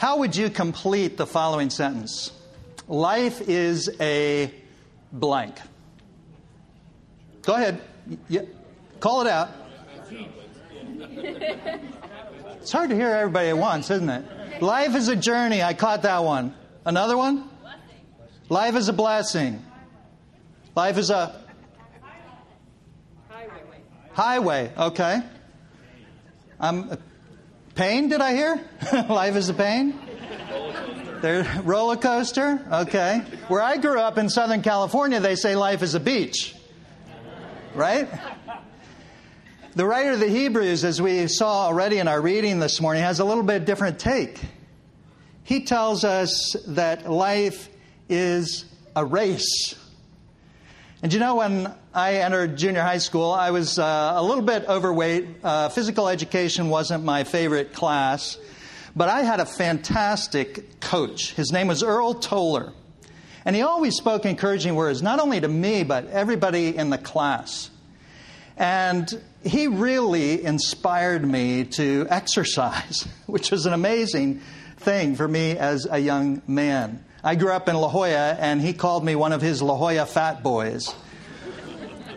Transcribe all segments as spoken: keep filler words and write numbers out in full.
How would you complete the following sentence? Life is a blank. Go ahead. Yeah. Call it out. It's hard to hear everybody at once, isn't it? Life is a journey. I caught that one. Another one? Life is a blessing. Life is a... Highway. Highway. Okay. I'm... Pain, did I hear? Life is a pain? Roller, roller coaster? Okay. Where I grew up in Southern California, they say life is a beach. Right? The writer of the Hebrews, as we saw already in our reading this morning, has a little bit different take. He tells us that life is a race. And you know, when I entered junior high school, I was uh, a little bit overweight. Uh, physical education wasn't my favorite class. But I had a fantastic coach. His name was Earl Toller. And he always spoke encouraging words, not only to me, but everybody in the class. And he really inspired me to exercise, which was an amazing thing for me as a young man. I grew up in La Jolla, and he called me one of his La Jolla fat boys.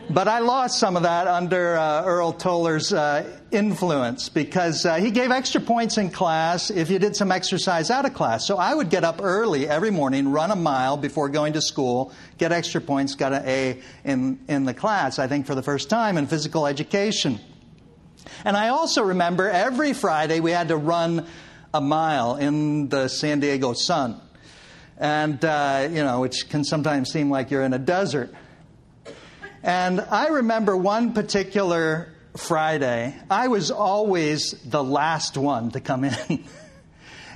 But I lost some of that under uh, Earl Toller's uh, influence, because uh, he gave extra points in class if you did some exercise out of class. So I would get up early every morning, run a mile before going to school, get extra points, got an A in, in the class, I think for the first time in physical education. And I also remember every Friday we had to run a mile in the San Diego sun, and uh, you know, which can sometimes seem like you're in a desert. And I remember one particular Friday, I was always the last one to come in.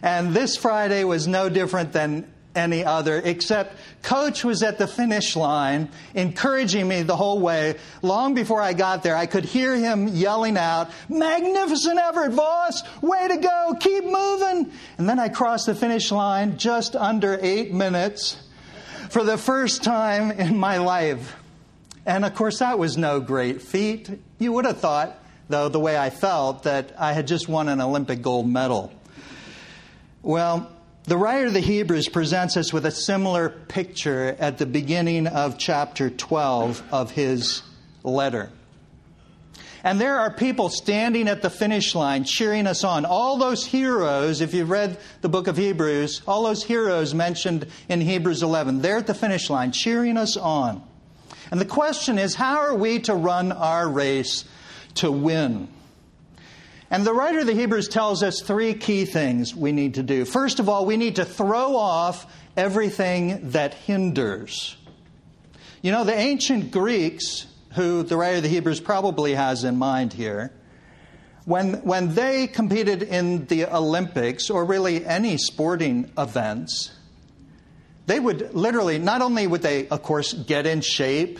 And this Friday was no different than any other, except Coach was at the finish line, encouraging me the whole way. Long before I got there, I could hear him yelling out, "Magnificent effort, boss! Way to go! Keep moving!" And then I crossed the finish line just under eight minutes for the first time in my life. And, of course, that was no great feat. You would have thought, though, the way I felt, that I had just won an Olympic gold medal. Well, the writer of the Hebrews presents us with a similar picture at the beginning of chapter twelve of his letter. And there are people standing at the finish line cheering us on. All those heroes, if you've read the book of Hebrews, all those heroes mentioned in Hebrews eleven, they're at the finish line cheering us on. And the question is, how are we to run our race to win? And the writer of the Hebrews tells us three key things we need to do. First of all, we need to throw off everything that hinders. You know, the ancient Greeks, who the writer of the Hebrews probably has in mind here, when, when they competed in the Olympics, or really any sporting events, they would literally, not only would they, of course, get in shape,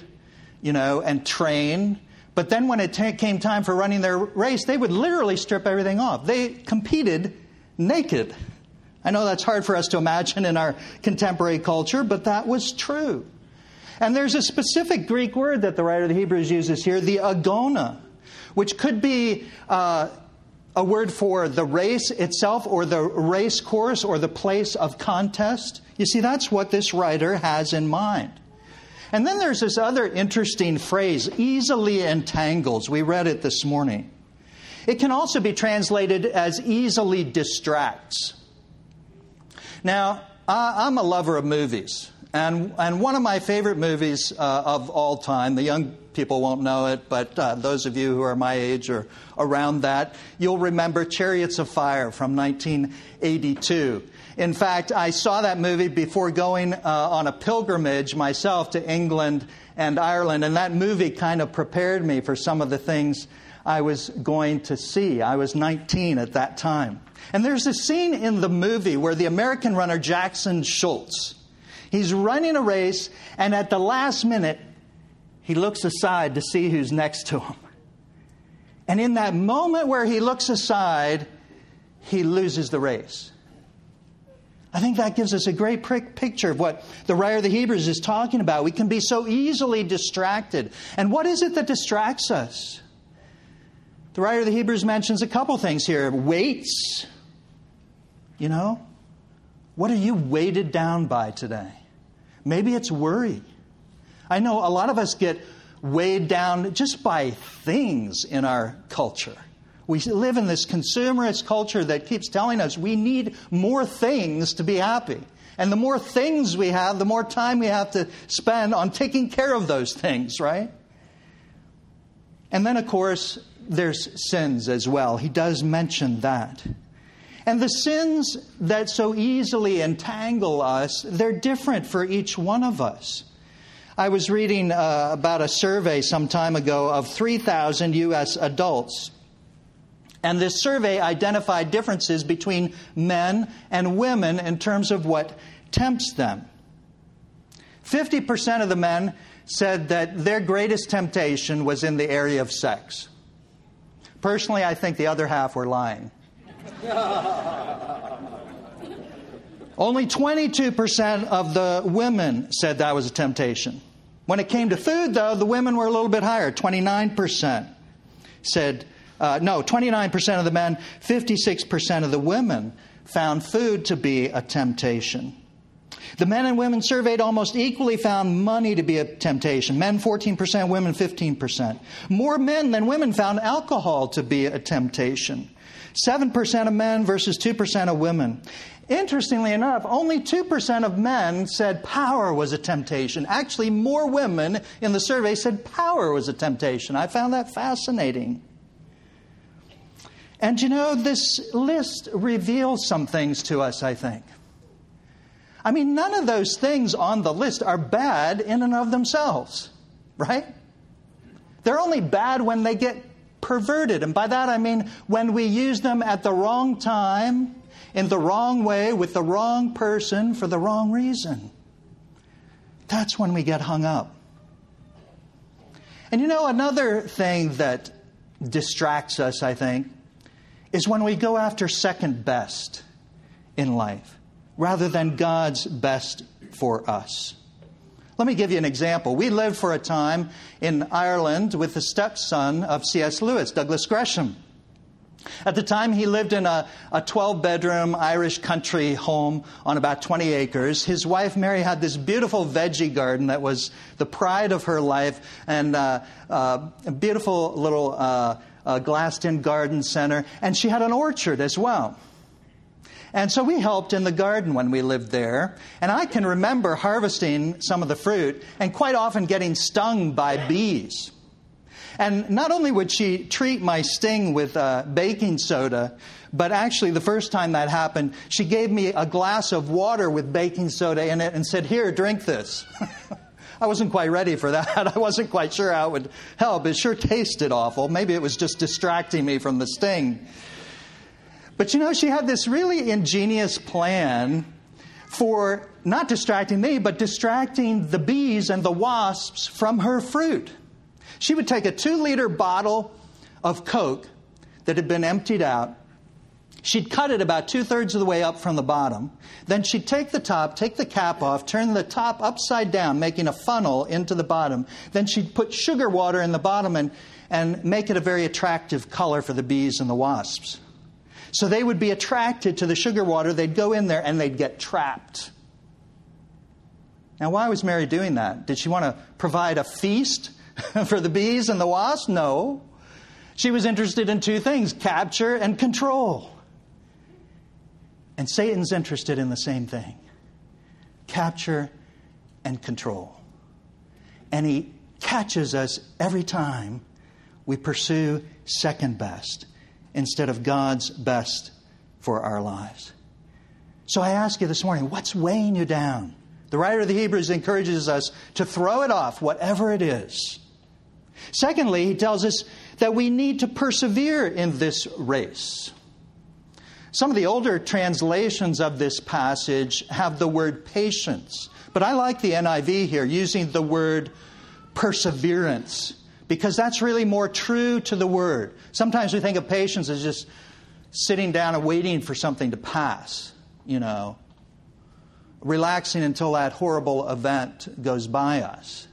you know, and train, but then when it t- came time for running their race, they would literally strip everything off. They competed naked. I know that's hard for us to imagine in our contemporary culture, but that was true. And there's a specific Greek word that the writer of the Hebrews uses here, the agona, which could be uh, a word for the race itself, or the race course, or the place of contest. You see, that's what this writer has in mind. And then there's this other interesting phrase, easily entangles. We read it this morning. It can also be translated as easily distracts. Now, I'm a lover of movies. And and one of my favorite movies uh, of all time, the young people won't know it, but uh, those of you who are my age or around that, you'll remember Chariots of Fire from nineteen eighty-two. In fact, I saw that movie before going uh, on a pilgrimage myself to England and Ireland, and that movie kind of prepared me for some of the things I was going to see. I was nineteen at that time. And there's a scene in the movie where the American runner Jackson Schultz, he's running a race, and at the last minute, he looks aside to see who's next to him. And in that moment where he looks aside, he loses the race. I think that gives us a great picture of what the writer of the Hebrews is talking about. We can be so easily distracted. And what is it that distracts us? The writer of the Hebrews mentions a couple things here. Weights, you know, What are you weighted down by today? Maybe it's worry. I know a lot of us get weighed down just by things in our culture. We live in this consumerist culture that keeps telling us we need more things to be happy. And the more things we have, the more time we have to spend on taking care of those things, right? And then, of course, there's sins as well. He does mention that. And the sins that so easily entangle us, they're different for each one of us. I was reading uh, about a survey some time ago of three thousand U S adults. And this survey identified differences between men and women in terms of what tempts them. fifty percent of the men said that their greatest temptation was in the area of sex. Personally, I think the other half were lying. Only twenty-two percent of the women said that was a temptation. When it came to food, though, the women were a little bit higher. twenty-nine percent said Uh, no, twenty-nine percent of the men, fifty-six percent of the women found food to be a temptation. The men and women surveyed almost equally found money to be a temptation. Men fourteen percent, women fifteen percent. More men than women found alcohol to be a temptation. seven percent of men versus two percent of women. Interestingly enough, only two percent of men said power was a temptation. Actually, more women in the survey said power was a temptation. I found that fascinating. And you know, this list reveals some things to us, I think. I mean, none of those things on the list are bad in and of themselves, right? They're only bad when they get perverted. And by that I mean when we use them at the wrong time, in the wrong way, with the wrong person, for the wrong reason. That's when we get hung up. And you know, another thing that distracts us, I think, is when we go after second best in life rather than God's best for us. Let me give you an example. We lived for a time in Ireland with the stepson of C S Lewis, Douglas Gresham. At the time, he lived in a, a twelve-bedroom Irish country home on about twenty acres. His wife, Mary, had this beautiful veggie garden that was the pride of her life, and uh, uh, a beautiful little uh a glassed-in garden center, and she had an orchard as well. And so we helped in the garden when we lived there, and I can remember harvesting some of the fruit and quite often getting stung by bees. And not only would she treat my sting with uh, baking soda, but actually the first time that happened, she gave me a glass of water with baking soda in it and said, "Here, drink this." I wasn't quite ready for that. I wasn't quite sure how it would help. It sure tasted awful. Maybe it was just distracting me from the sting. But you know, she had this really ingenious plan for not distracting me, but distracting the bees and the wasps from her fruit. She would take a two-liter bottle of Coke that had been emptied out. She'd cut it about two-thirds of the way up from the bottom. Then she'd take the top, take the cap off, turn the top upside down, making a funnel into the bottom. Then she'd put sugar water in the bottom and, and make it a very attractive color for the bees and the wasps. So they would be attracted to the sugar water. They'd go in there and they'd get trapped. Now, why was Mary doing that? Did she want to provide a feast for the bees and the wasps? No. She was interested in two things, capture and control. And Satan's interested in the same thing, capture and control. And he catches us every time we pursue second best instead of God's best for our lives. So I ask you this morning, what's weighing you down? The writer of the Hebrews encourages us to throw it off, whatever it is. Secondly, he tells us that we need to persevere in this race. Some of the older translations of this passage have the word patience, but I like the N I V here using the word perseverance because that's really more true to the word. Sometimes we think of patience as just sitting down and waiting for something to pass, you know, relaxing until that horrible event goes by us.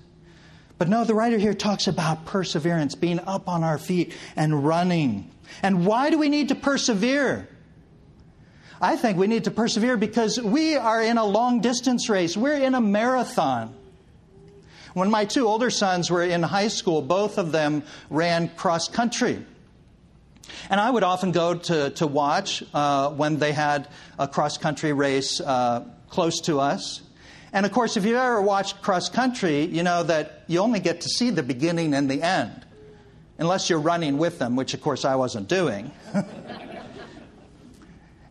But no, the writer here talks about perseverance, being up on our feet and running. And why do we need to persevere? I think we need to persevere because we are in a long-distance race. We're in a marathon. When my two older sons were in high school, both of them ran cross-country. And I would often go to, to watch uh, when they had a cross-country race uh, close to us. And, of course, if you ever watched cross-country, you know that you only get to see the beginning and the end, unless you're running with them, which, of course, I wasn't doing.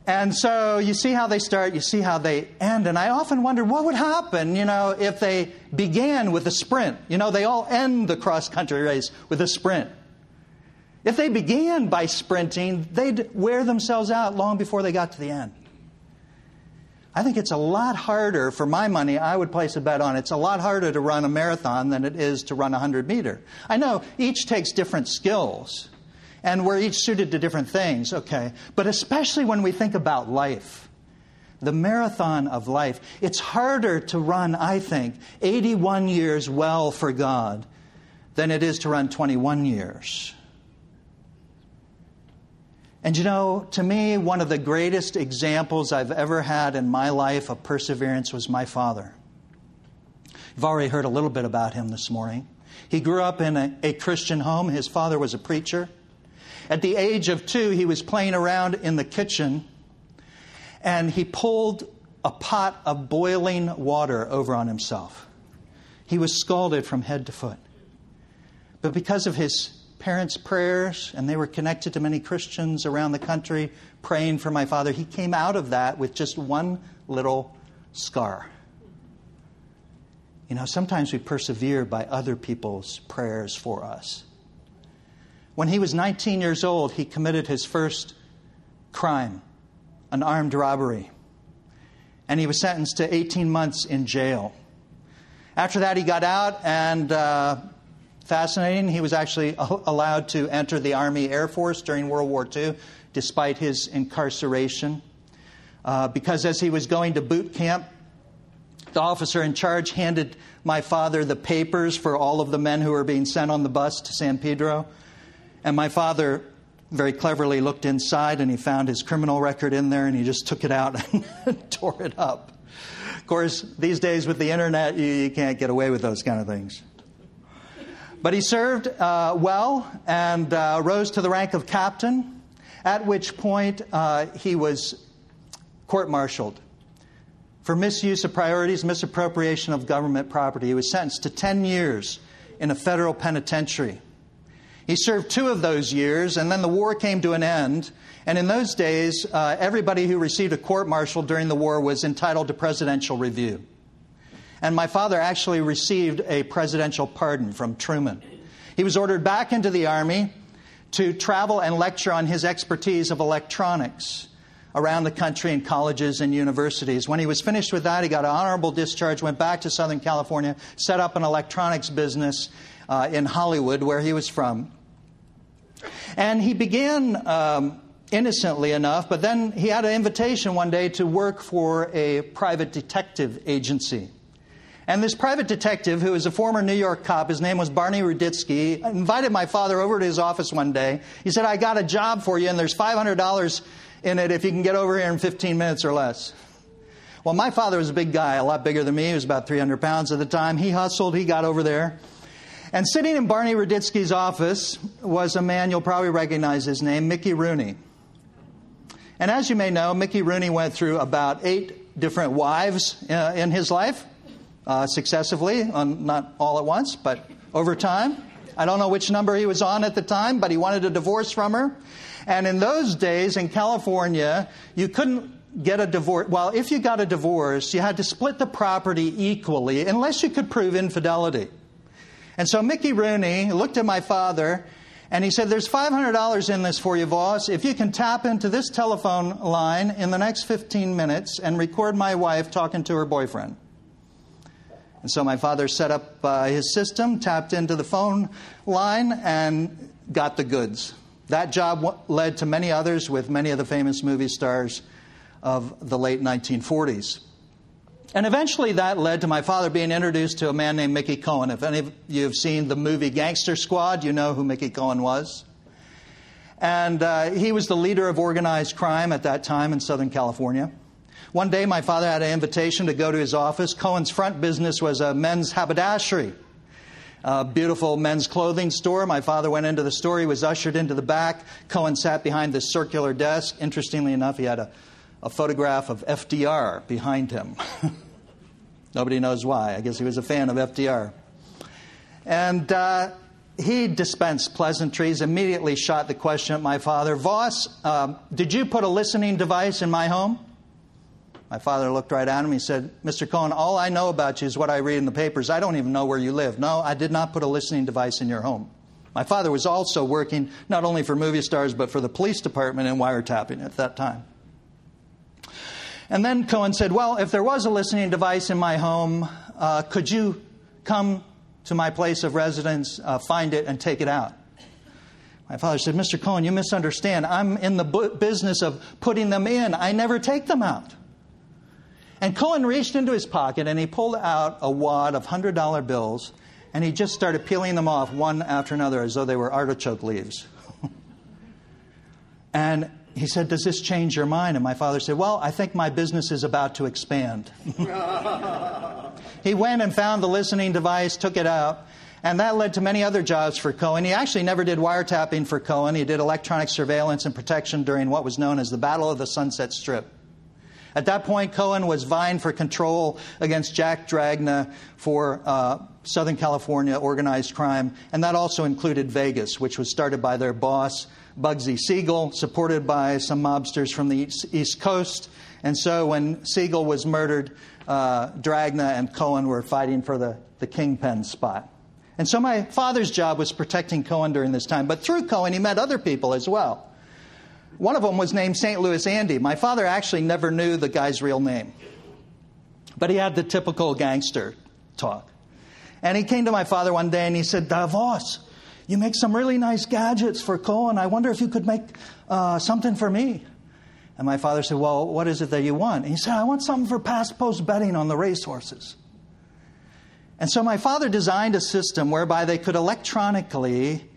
And so you see how they start, you see how they end. And I often wondered what would happen, you know, if they began with a sprint. You know, they all end the cross-country race with a sprint. If they began by sprinting, they'd wear themselves out long before they got to the end. I think it's a lot harder, for my money, I would place a bet on, it's a lot harder to run a marathon than it is to run a hundred meter. I know each takes different skills, and we're each suited to different things, okay? But especially when we think about life, the marathon of life, it's harder to run, I think, eighty-one years well for God than it is to run twenty-one years. And you know, to me, one of the greatest examples I've ever had in my life of perseverance was my father. You've already heard a little bit about him this morning. He grew up in a, a Christian home. His father was a preacher. At the age of two, he was playing around in the kitchen, and he pulled a pot of boiling water over on himself. He was scalded from head to foot. But because of his parents' prayers, and they were connected to many Christians around the country praying for my father, he came out of that with just one little scar. You know, sometimes we persevere by other people's prayers for us. When he was nineteen years old, he committed his first crime, an armed robbery, and he was sentenced to eighteen months in jail. After that, he got out and... Uh, Fascinating, he was actually allowed to enter the Army Air Force during World War Two, despite his incarceration, uh, because as he was going to boot camp, the officer in charge handed my father the papers for all of the men who were being sent on the bus to San Pedro. And my father very cleverly looked inside, and he found his criminal record in there, and he just took it out and tore it up. Of course, these days with the internet, you, you can't get away with those kind of things. But he served uh, well and uh, rose to the rank of captain, at which point uh, he was court-martialed for misuse of priorities, misappropriation of government property. He was sentenced to ten years in a federal penitentiary. He served two of those years, and then the war came to an end. And in those days, uh, everybody who received a court-martial during the war was entitled to presidential review. And my father actually received a presidential pardon from Truman. He was ordered back into the Army to travel and lecture on his expertise of electronics around the country in colleges and universities. When he was finished with that, he got an honorable discharge, went back to Southern California, set up an electronics business uh, in Hollywood, where he was from. And he began um, innocently enough, but then he had an invitation one day to work for a private detective agency. And this private detective, who was a former New York cop, his name was Barney Ruditsky, invited my father over to his office one day. He said, "I got a job for you, and there's five hundred dollars in it if you can get over here in fifteen minutes or less." Well, my father was a big guy, a lot bigger than me. He was about three hundred pounds at the time. He hustled. He got over there. And sitting in Barney Ruditsky's office was a man, you'll probably recognize his name, Mickey Rooney. And as you may know, Mickey Rooney went through about eight different wives uh, in his life. Uh, successively, um, not all at once, but over time. I don't know which number he was on at the time, but he wanted a divorce from her. And in those days in California, you couldn't get a divorce. Well, if you got a divorce, you had to split the property equally, unless you could prove infidelity. And so Mickey Rooney looked at my father, and he said, "There's five hundred dollars in this for you, boss. If you can tap into this telephone line in the next fifteen minutes and record my wife talking to her boyfriend." And so my father set up uh, his system, tapped into the phone line, and got the goods. That job w- led to many others with many of the famous movie stars of the late nineteen forties. And eventually that led to my father being introduced to a man named Mickey Cohen. If any of you have seen the movie Gangster Squad, you know who Mickey Cohen was. And uh, he was the leader of organized crime at that time in Southern California. One day, my father had an invitation to go to his office. Cohen's front business was a men's haberdashery, a beautiful men's clothing store. My father went into the store. He was ushered into the back. Cohen sat behind this circular desk. Interestingly enough, he had a, a photograph of F D R behind him. Nobody knows why. I guess he was a fan of F D R. And uh, he dispensed pleasantries, immediately shot the question at my father. Voss, uh, did you put a listening device in my home? My father looked right at him. He said, Mister Cohen, all I know about you is what I read in the papers. I don't even know where you live. No, I did not put a listening device in your home. My father was also working not only for movie stars, but for the police department in wiretapping at that time. And then Cohen said, well, if there was a listening device in my home, uh, could you come to my place of residence, uh, find it, and take it out? My father said, Mister Cohen, you misunderstand. I'm in the bu- business of putting them in. I never take them out. And Cohen reached into his pocket, and he pulled out a wad of one hundred dollar bills, and he just started peeling them off one after another as though they were artichoke leaves. And he said, does this change your mind? And my father said, well, I think my business is about to expand. He went and found the listening device, took it out, and that led to many other jobs for Cohen. He actually never did wiretapping for Cohen. He did electronic surveillance and protection during what was known as the Battle of the Sunset Strip. At that point, Cohen was vying for control against Jack Dragna for uh, Southern California organized crime, and that also included Vegas, which was started by their boss, Bugsy Siegel, supported by some mobsters from the East Coast. And so when Siegel was murdered, uh, Dragna and Cohen were fighting for the, the kingpin spot. And so my father's job was protecting Cohen during this time. But through Cohen, he met other people as well. One of them was named Saint Louis Andy. My father actually never knew the guy's real name. But he had the typical gangster talk. And he came to my father one day and he said, Davos, you make some really nice gadgets for Cohen. I wonder if you could make uh, something for me. And my father said, well, what is it that you want? And he said, I want something for past post betting on the racehorses. And so my father designed a system whereby they could electronically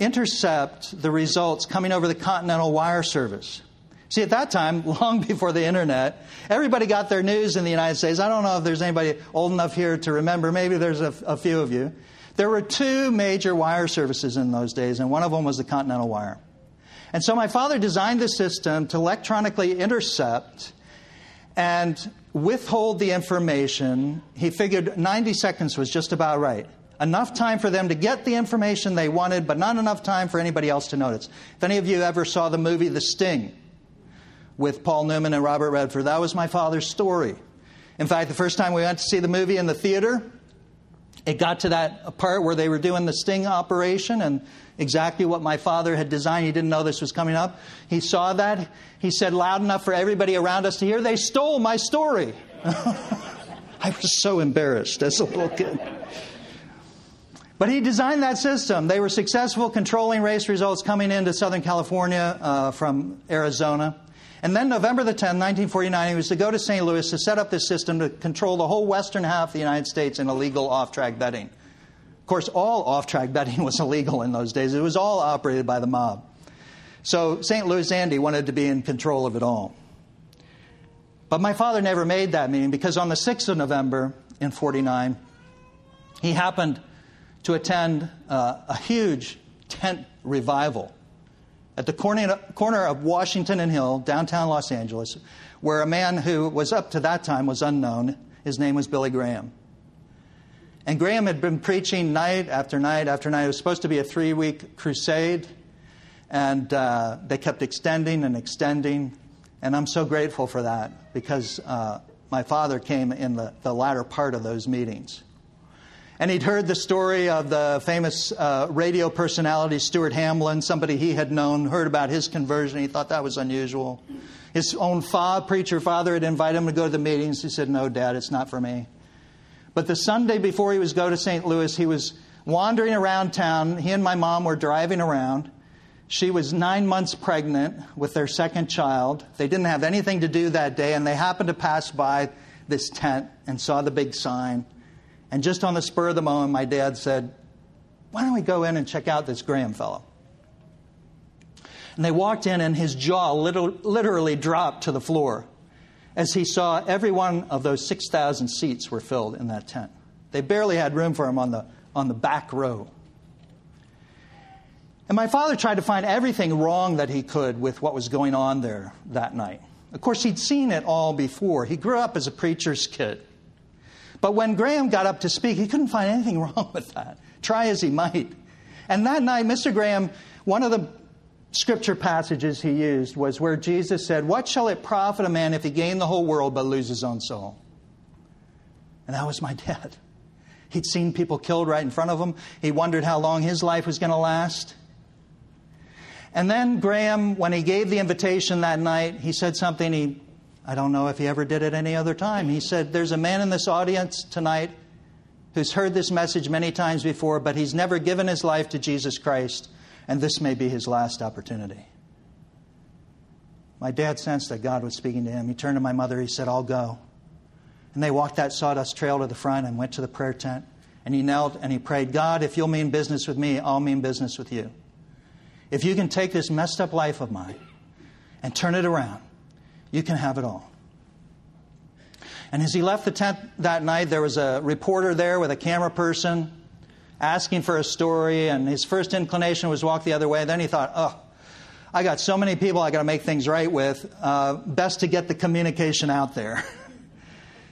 intercept the results coming over the Continental Wire Service. See, at that time, long before the internet, everybody got their news in the United States. I don't know if there's anybody old enough here to remember. Maybe there's a, a few of you. There were two major wire services in those days, and one of them was the Continental Wire. And so my father designed the system to electronically intercept and withhold the information. He figured ninety seconds was just about right. Enough time for them to get the information they wanted, but not enough time for anybody else to notice. If any of you ever saw the movie The Sting with Paul Newman and Robert Redford, that was my father's story. In fact, the first time we went to see the movie in the theater, it got to that part where they were doing the sting operation and exactly what my father had designed. He didn't know this was coming up. He saw that. He said loud enough for everybody around us to hear, they stole my story. I was so embarrassed as a little kid. But he designed that system. They were successful controlling race results coming into Southern California uh, from Arizona. And then November the tenth, nineteen forty-nine, he was to go to Saint Louis to set up this system to control the whole western half of the United States in illegal off-track betting. Of course, all off-track betting was illegal in those days. It was all operated by the mob. So Saint Louis Andy wanted to be in control of it all. But my father never made that meeting because on the sixth of November in forty-nine, he happened to attend uh, a huge tent revival at the corner, corner of Washington and Hill, downtown Los Angeles, where a man who was up to that time was unknown. His name was Billy Graham. And Graham had been preaching night after night after night. It was supposed to be a three-week crusade, and uh, they kept extending and extending. And I'm so grateful for that because uh, my father came in the, the latter part of those meetings. And he'd heard the story of the famous uh, radio personality, Stuart Hamblin, somebody he had known, heard about his conversion. He thought that was unusual. His own fa, preacher father had invited him to go to the meetings. He said, no, Dad, it's not for me. But the Sunday before he was go to Saint Louis, he was wandering around town. He and my mom were driving around. She was nine months pregnant with their second child. They didn't have anything to do that day, and they happened to pass by this tent and saw the big sign. And just on the spur of the moment, my dad said, why don't we go in and check out this Graham fellow? And they walked in, and his jaw literally dropped to the floor as he saw every one of those six thousand seats were filled in that tent. They barely had room for him on the, on the back row. And my father tried to find everything wrong that he could with what was going on there that night. Of course, he'd seen it all before. He grew up as a preacher's kid. But when Graham got up to speak, he couldn't find anything wrong with that, try as he might. And that night, Mister Graham, one of the scripture passages he used was where Jesus said, "What shall it profit a man if he gain the whole world but lose his own soul?" And that was my dad. He'd seen people killed right in front of him. He wondered how long his life was going to last. And then Graham, when he gave the invitation that night, he said something he, I don't know if he ever did it any other time. He said, "There's a man in this audience tonight who's heard this message many times before, but he's never given his life to Jesus Christ, and this may be his last opportunity." My dad sensed that God was speaking to him. He turned to my mother. He said, "I'll go." And they walked that sawdust trail to the front and went to the prayer tent. And he knelt and he prayed, "God, if you'll mean business with me, I'll mean business with you. If you can take this messed up life of mine and turn it around, you can have it all." And as he left the tent that night, there was a reporter there with a camera person asking for a story. And his first inclination was walk the other way. Then he thought, oh, I got so many people I got to make things right with. Uh, best to get the communication out there.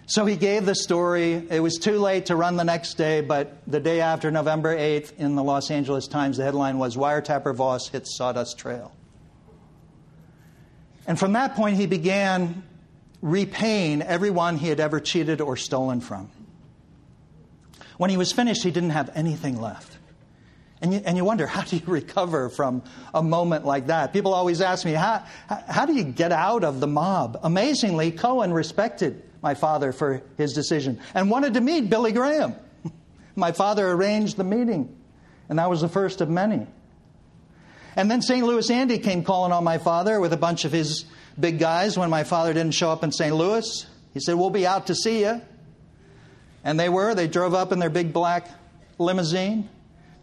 So he gave the story. It was too late to run the next day, but the day after, November eighth, in the Los Angeles Times, the headline was, "Wiretapper Voss Hits Sawdust Trail." And from that point, he began repaying everyone he had ever cheated or stolen from. When he was finished, he didn't have anything left. And you, and you wonder, how do you recover from a moment like that? People always ask me, how, how do you get out of the mob? Amazingly, Cohen respected my father for his decision and wanted to meet Billy Graham. My father arranged the meeting, and that was the first of many. And then Saint Louis Andy came calling on my father with a bunch of his big guys when my father didn't show up in Saint Louis. He said, "We'll be out to see you." And they were. They drove up in their big black limousine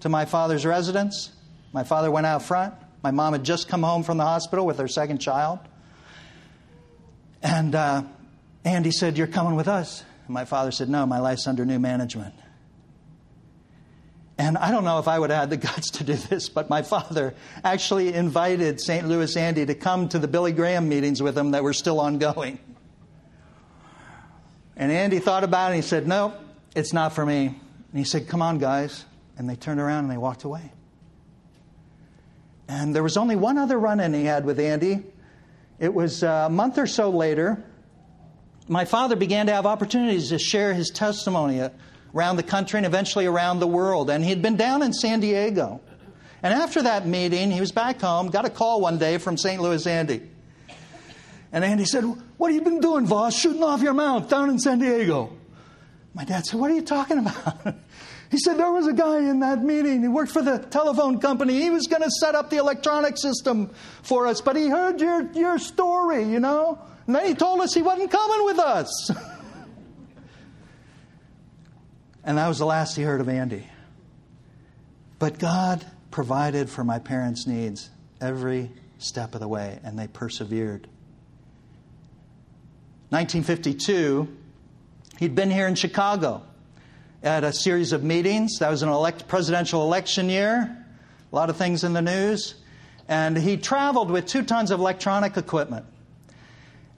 to my father's residence. My father went out front. My mom had just come home from the hospital with her second child. And uh, Andy said, "You're coming with us." And my father said, "No, my life's under new management." And I don't know if I would have had the guts to do this, but my father actually invited Saint Louis Andy to come to the Billy Graham meetings with him that were still ongoing. And Andy thought about it, and he said, "Nope, it's not for me." And he said, "Come on, guys." And they turned around and they walked away. And there was only one other run-in he had with Andy. It was a month or so later. My father began to have opportunities to share his testimony around the country and eventually around the world. And he'd been down in San Diego. And after that meeting, he was back home, got a call one day from Saint Louis Andy. And Andy said, "What have you been doing, Voss, shooting off your mouth down in San Diego?" My dad said, "What are you talking about?" He said, "There was a guy in that meeting. He worked for the telephone company. He was going to set up the electronic system for us, but he heard your, your story, you know. And then he told us he wasn't coming with us." And that was the last he heard of Andy. But God provided for my parents' needs every step of the way, and they persevered. nineteen fifty-two, he'd been here in Chicago at a series of meetings. That was an elect presidential election year. A lot of things in the news. And he traveled with two tons of electronic equipment.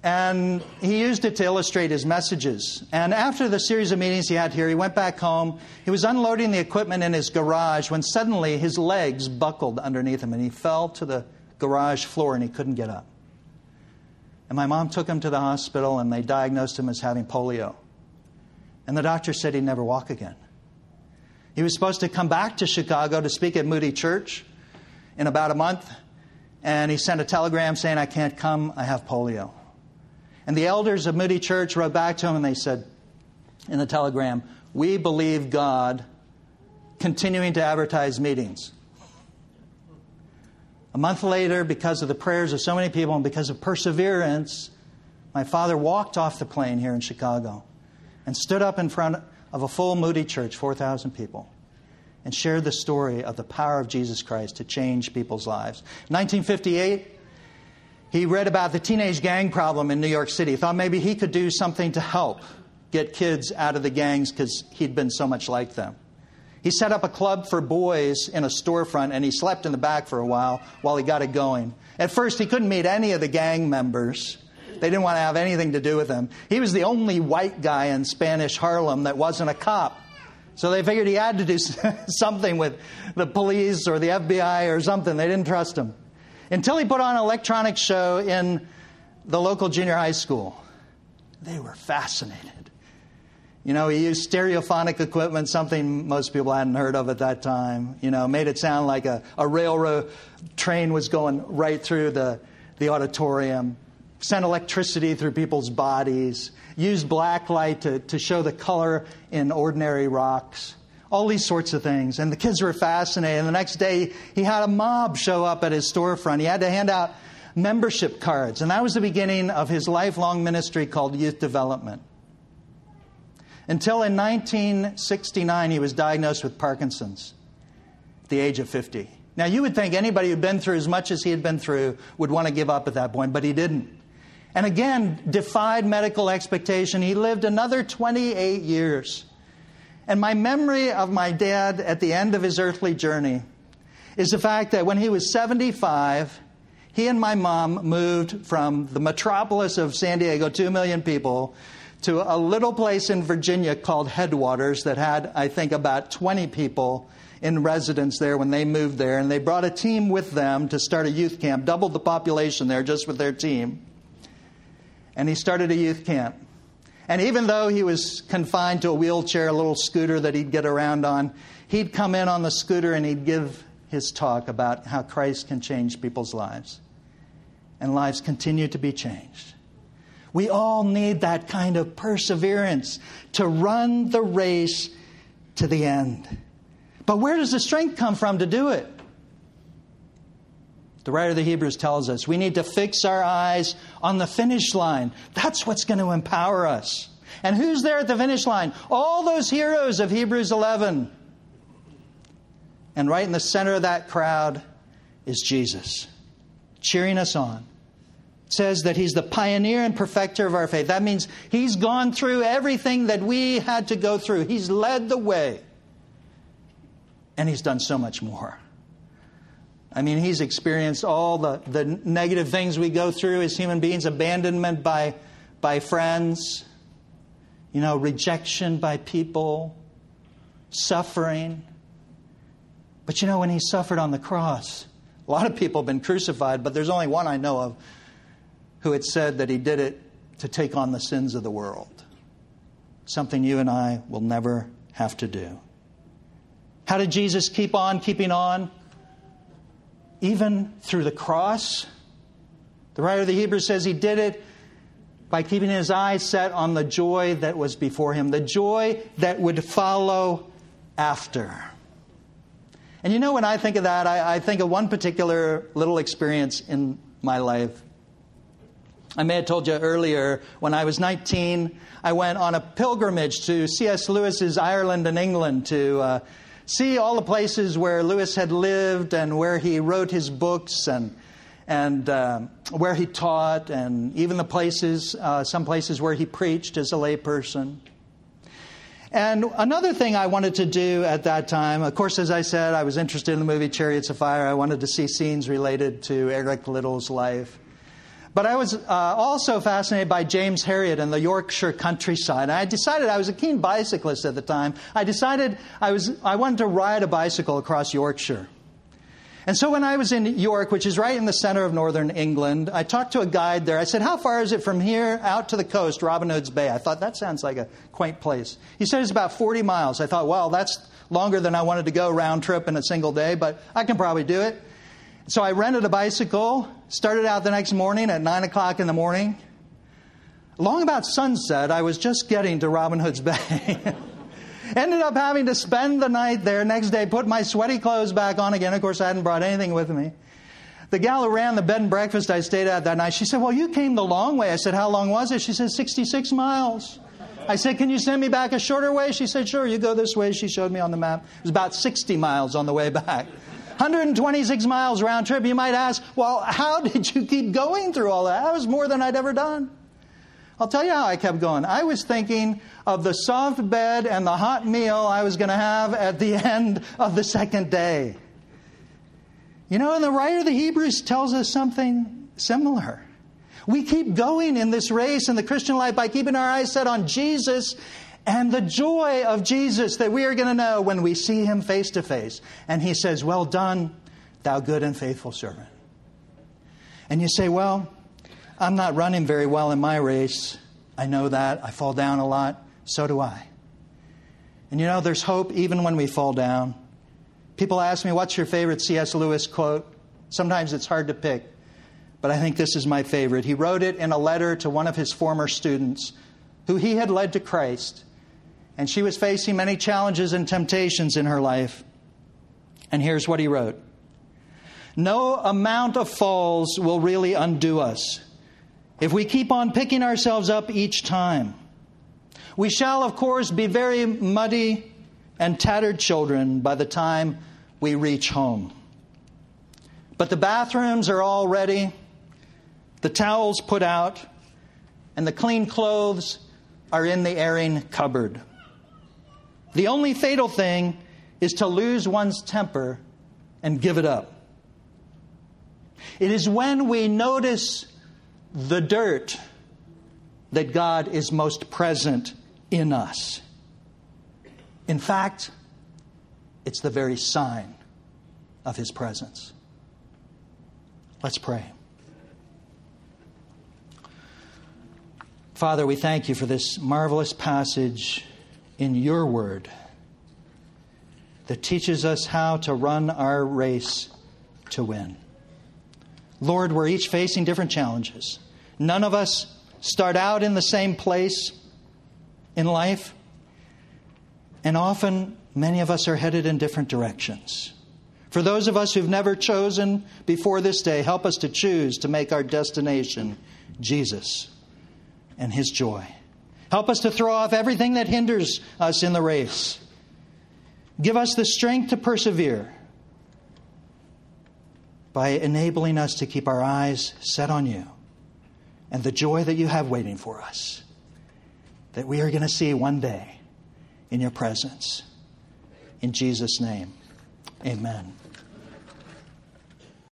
And he used it to illustrate his messages. And after the series of meetings he had here, he went back home. He was unloading the equipment in his garage when suddenly his legs buckled underneath him and he fell to the garage floor and he couldn't get up. And my mom took him to the hospital and they diagnosed him as having polio. And the doctor said he'd never walk again. He was supposed to come back to Chicago to speak at Moody Church in about a month. And he sent a telegram saying, "I can't come, I have polio." And the elders of Moody Church wrote back to him and they said in the telegram, "We believe God, continuing to advertise meetings." A month later, because of the prayers of so many people and because of perseverance, my father walked off the plane here in Chicago and stood up in front of a full Moody Church, four thousand people, and share the story of the power of Jesus Christ to change people's lives. nineteen fifty-eight, he read about the teenage gang problem in New York City. He thought maybe he could do something to help get kids out of the gangs because he'd been so much like them. He set up a club for boys in a storefront, and he slept in the back for a while while he got it going. At first, he couldn't meet any of the gang members. They didn't want to have anything to do with him. He was the only white guy in Spanish Harlem that wasn't a cop. So they figured he had to do something with the police or the F B I or something. They didn't trust him. Until he put on an electronic show in the local junior high school. They were fascinated. You know, he used stereophonic equipment, something most people hadn't heard of at that time. You know, made it sound like a, a railroad train was going right through the, the auditorium. Sent electricity through people's bodies. Used black light to, to show the color in ordinary rocks. All these sorts of things. And the kids were fascinated. And the next day, he had a mob show up at his storefront. He had to hand out membership cards. And that was the beginning of his lifelong ministry called Youth Development. Until in nineteen sixty-nine, he was diagnosed with Parkinson's at the age of fifty. Now, you would think anybody who'd been through as much as he had been through would want to give up at that point, but he didn't. And again, defied medical expectation. He lived another twenty-eight years. And my memory of my dad at the end of his earthly journey is the fact that when he was seventy-five, he and my mom moved from the metropolis of San Diego, two million people, to a little place in Virginia called Headwaters that had, I think, about twenty people in residence there when they moved there. And they brought a team with them to start a youth camp, doubled the population there just with their team. And he started a youth camp. And even though he was confined to a wheelchair, a little scooter that he'd get around on, he'd come in on the scooter and he'd give his talk about how Christ can change people's lives. And lives continue to be changed. We all need that kind of perseverance to run the race to the end. But where does the strength come from to do it? The writer of the Hebrews tells us we need to fix our eyes on the finish line. That's what's going to empower us. And who's there at the finish line? All those heroes of Hebrews eleven. And right in the center of that crowd is Jesus, cheering us on. Says that he's the pioneer and perfecter of our faith. That means he's gone through everything that we had to go through. He's led the way. And he's done so much more. I mean, he's experienced all the, the negative things we go through as human beings. Abandonment by, by friends. You know, rejection by people. Suffering. But you know, when he suffered on the cross, a lot of people have been crucified, but there's only one I know of who had said that he did it to take on the sins of the world. Something you and I will never have to do. How did Jesus keep on keeping on? Even through the cross? The writer of the Hebrews says he did it by keeping his eyes set on the joy that was before him. The joy that would follow after. And you know, when I think of that, I, I think of one particular little experience in my life. I may have told you earlier, when I was nineteen, I went on a pilgrimage to C S Lewis's Ireland and England to uh, see all the places where Lewis had lived and where he wrote his books and and uh, where he taught and even the places, uh, some places where he preached as a lay person. And another thing I wanted to do at that time, of course, as I said, I was interested in the movie Chariots of Fire. I wanted to see scenes related to Eric Little's life. But I was uh, also fascinated by James Herriot and the Yorkshire countryside. And I decided, I was a keen bicyclist at the time, I decided I, was, I wanted to ride a bicycle across Yorkshire. And so when I was in York, which is right in the center of northern England, I talked to a guide there. I said, how far is it from here out to the coast, Robin Hood's Bay? I thought, that sounds like a quaint place. He said it's about forty miles. I thought, well, that's longer than I wanted to go round trip in a single day, but I can probably do it. So I rented a bicycle, started out the next morning at nine o'clock in the morning. Long about sunset, I was just getting to Robin Hood's Bay. Ended up having to spend the night there. Next day, put my sweaty clothes back on again. Of course, I hadn't brought anything with me. The gal who ran the bed and breakfast I stayed at that night, she said, well, you came the long way. I said, how long was it? She said, sixty-six miles. I said, can you send me back a shorter way? She said, sure, you go this way. She showed me on the map. It was about sixty miles on the way back. one hundred twenty-six miles round trip. You might ask, well, how did you keep going through all that? That was more than I'd ever done. I'll tell you how I kept going. I was thinking of the soft bed and the hot meal I was going to have at the end of the second day. You know, and the writer of the Hebrews tells us something similar. We keep going in this race in the Christian life by keeping our eyes set on Jesus and the joy of Jesus that we are going to know when we see Him face to face. And He says, well done, thou good and faithful servant. And you say, well, I'm not running very well in my race. I know that. I fall down a lot. So do I. And you know, there's hope even when we fall down. People ask me, what's your favorite C S. Lewis quote? Sometimes it's hard to pick, but I think this is my favorite. He wrote it in a letter to one of his former students who he had led to Christ. And she was facing many challenges and temptations in her life. And here's what he wrote. No amount of falls will really undo us if we keep on picking ourselves up each time. We shall, of course, be very muddy and tattered children by the time we reach home. But the bathrooms are all ready, the towels put out, and the clean clothes are in the airing cupboard. The only fatal thing is to lose one's temper and give it up. It is when we notice the dirt that God is most present in us. In fact, it's the very sign of His presence. Let's pray. Father, we thank You for this marvelous passage in Your Word that teaches us how to run our race to win. Lord, we're each facing different challenges. None of us start out in the same place in life. And often, many of us are headed in different directions. For those of us who've never chosen before this day, help us to choose to make our destination Jesus and His joy. Help us to throw off everything that hinders us in the race. Give us the strength to persevere by enabling us to keep our eyes set on You and the joy that You have waiting for us, that we are going to see one day in Your presence. In Jesus' name, amen.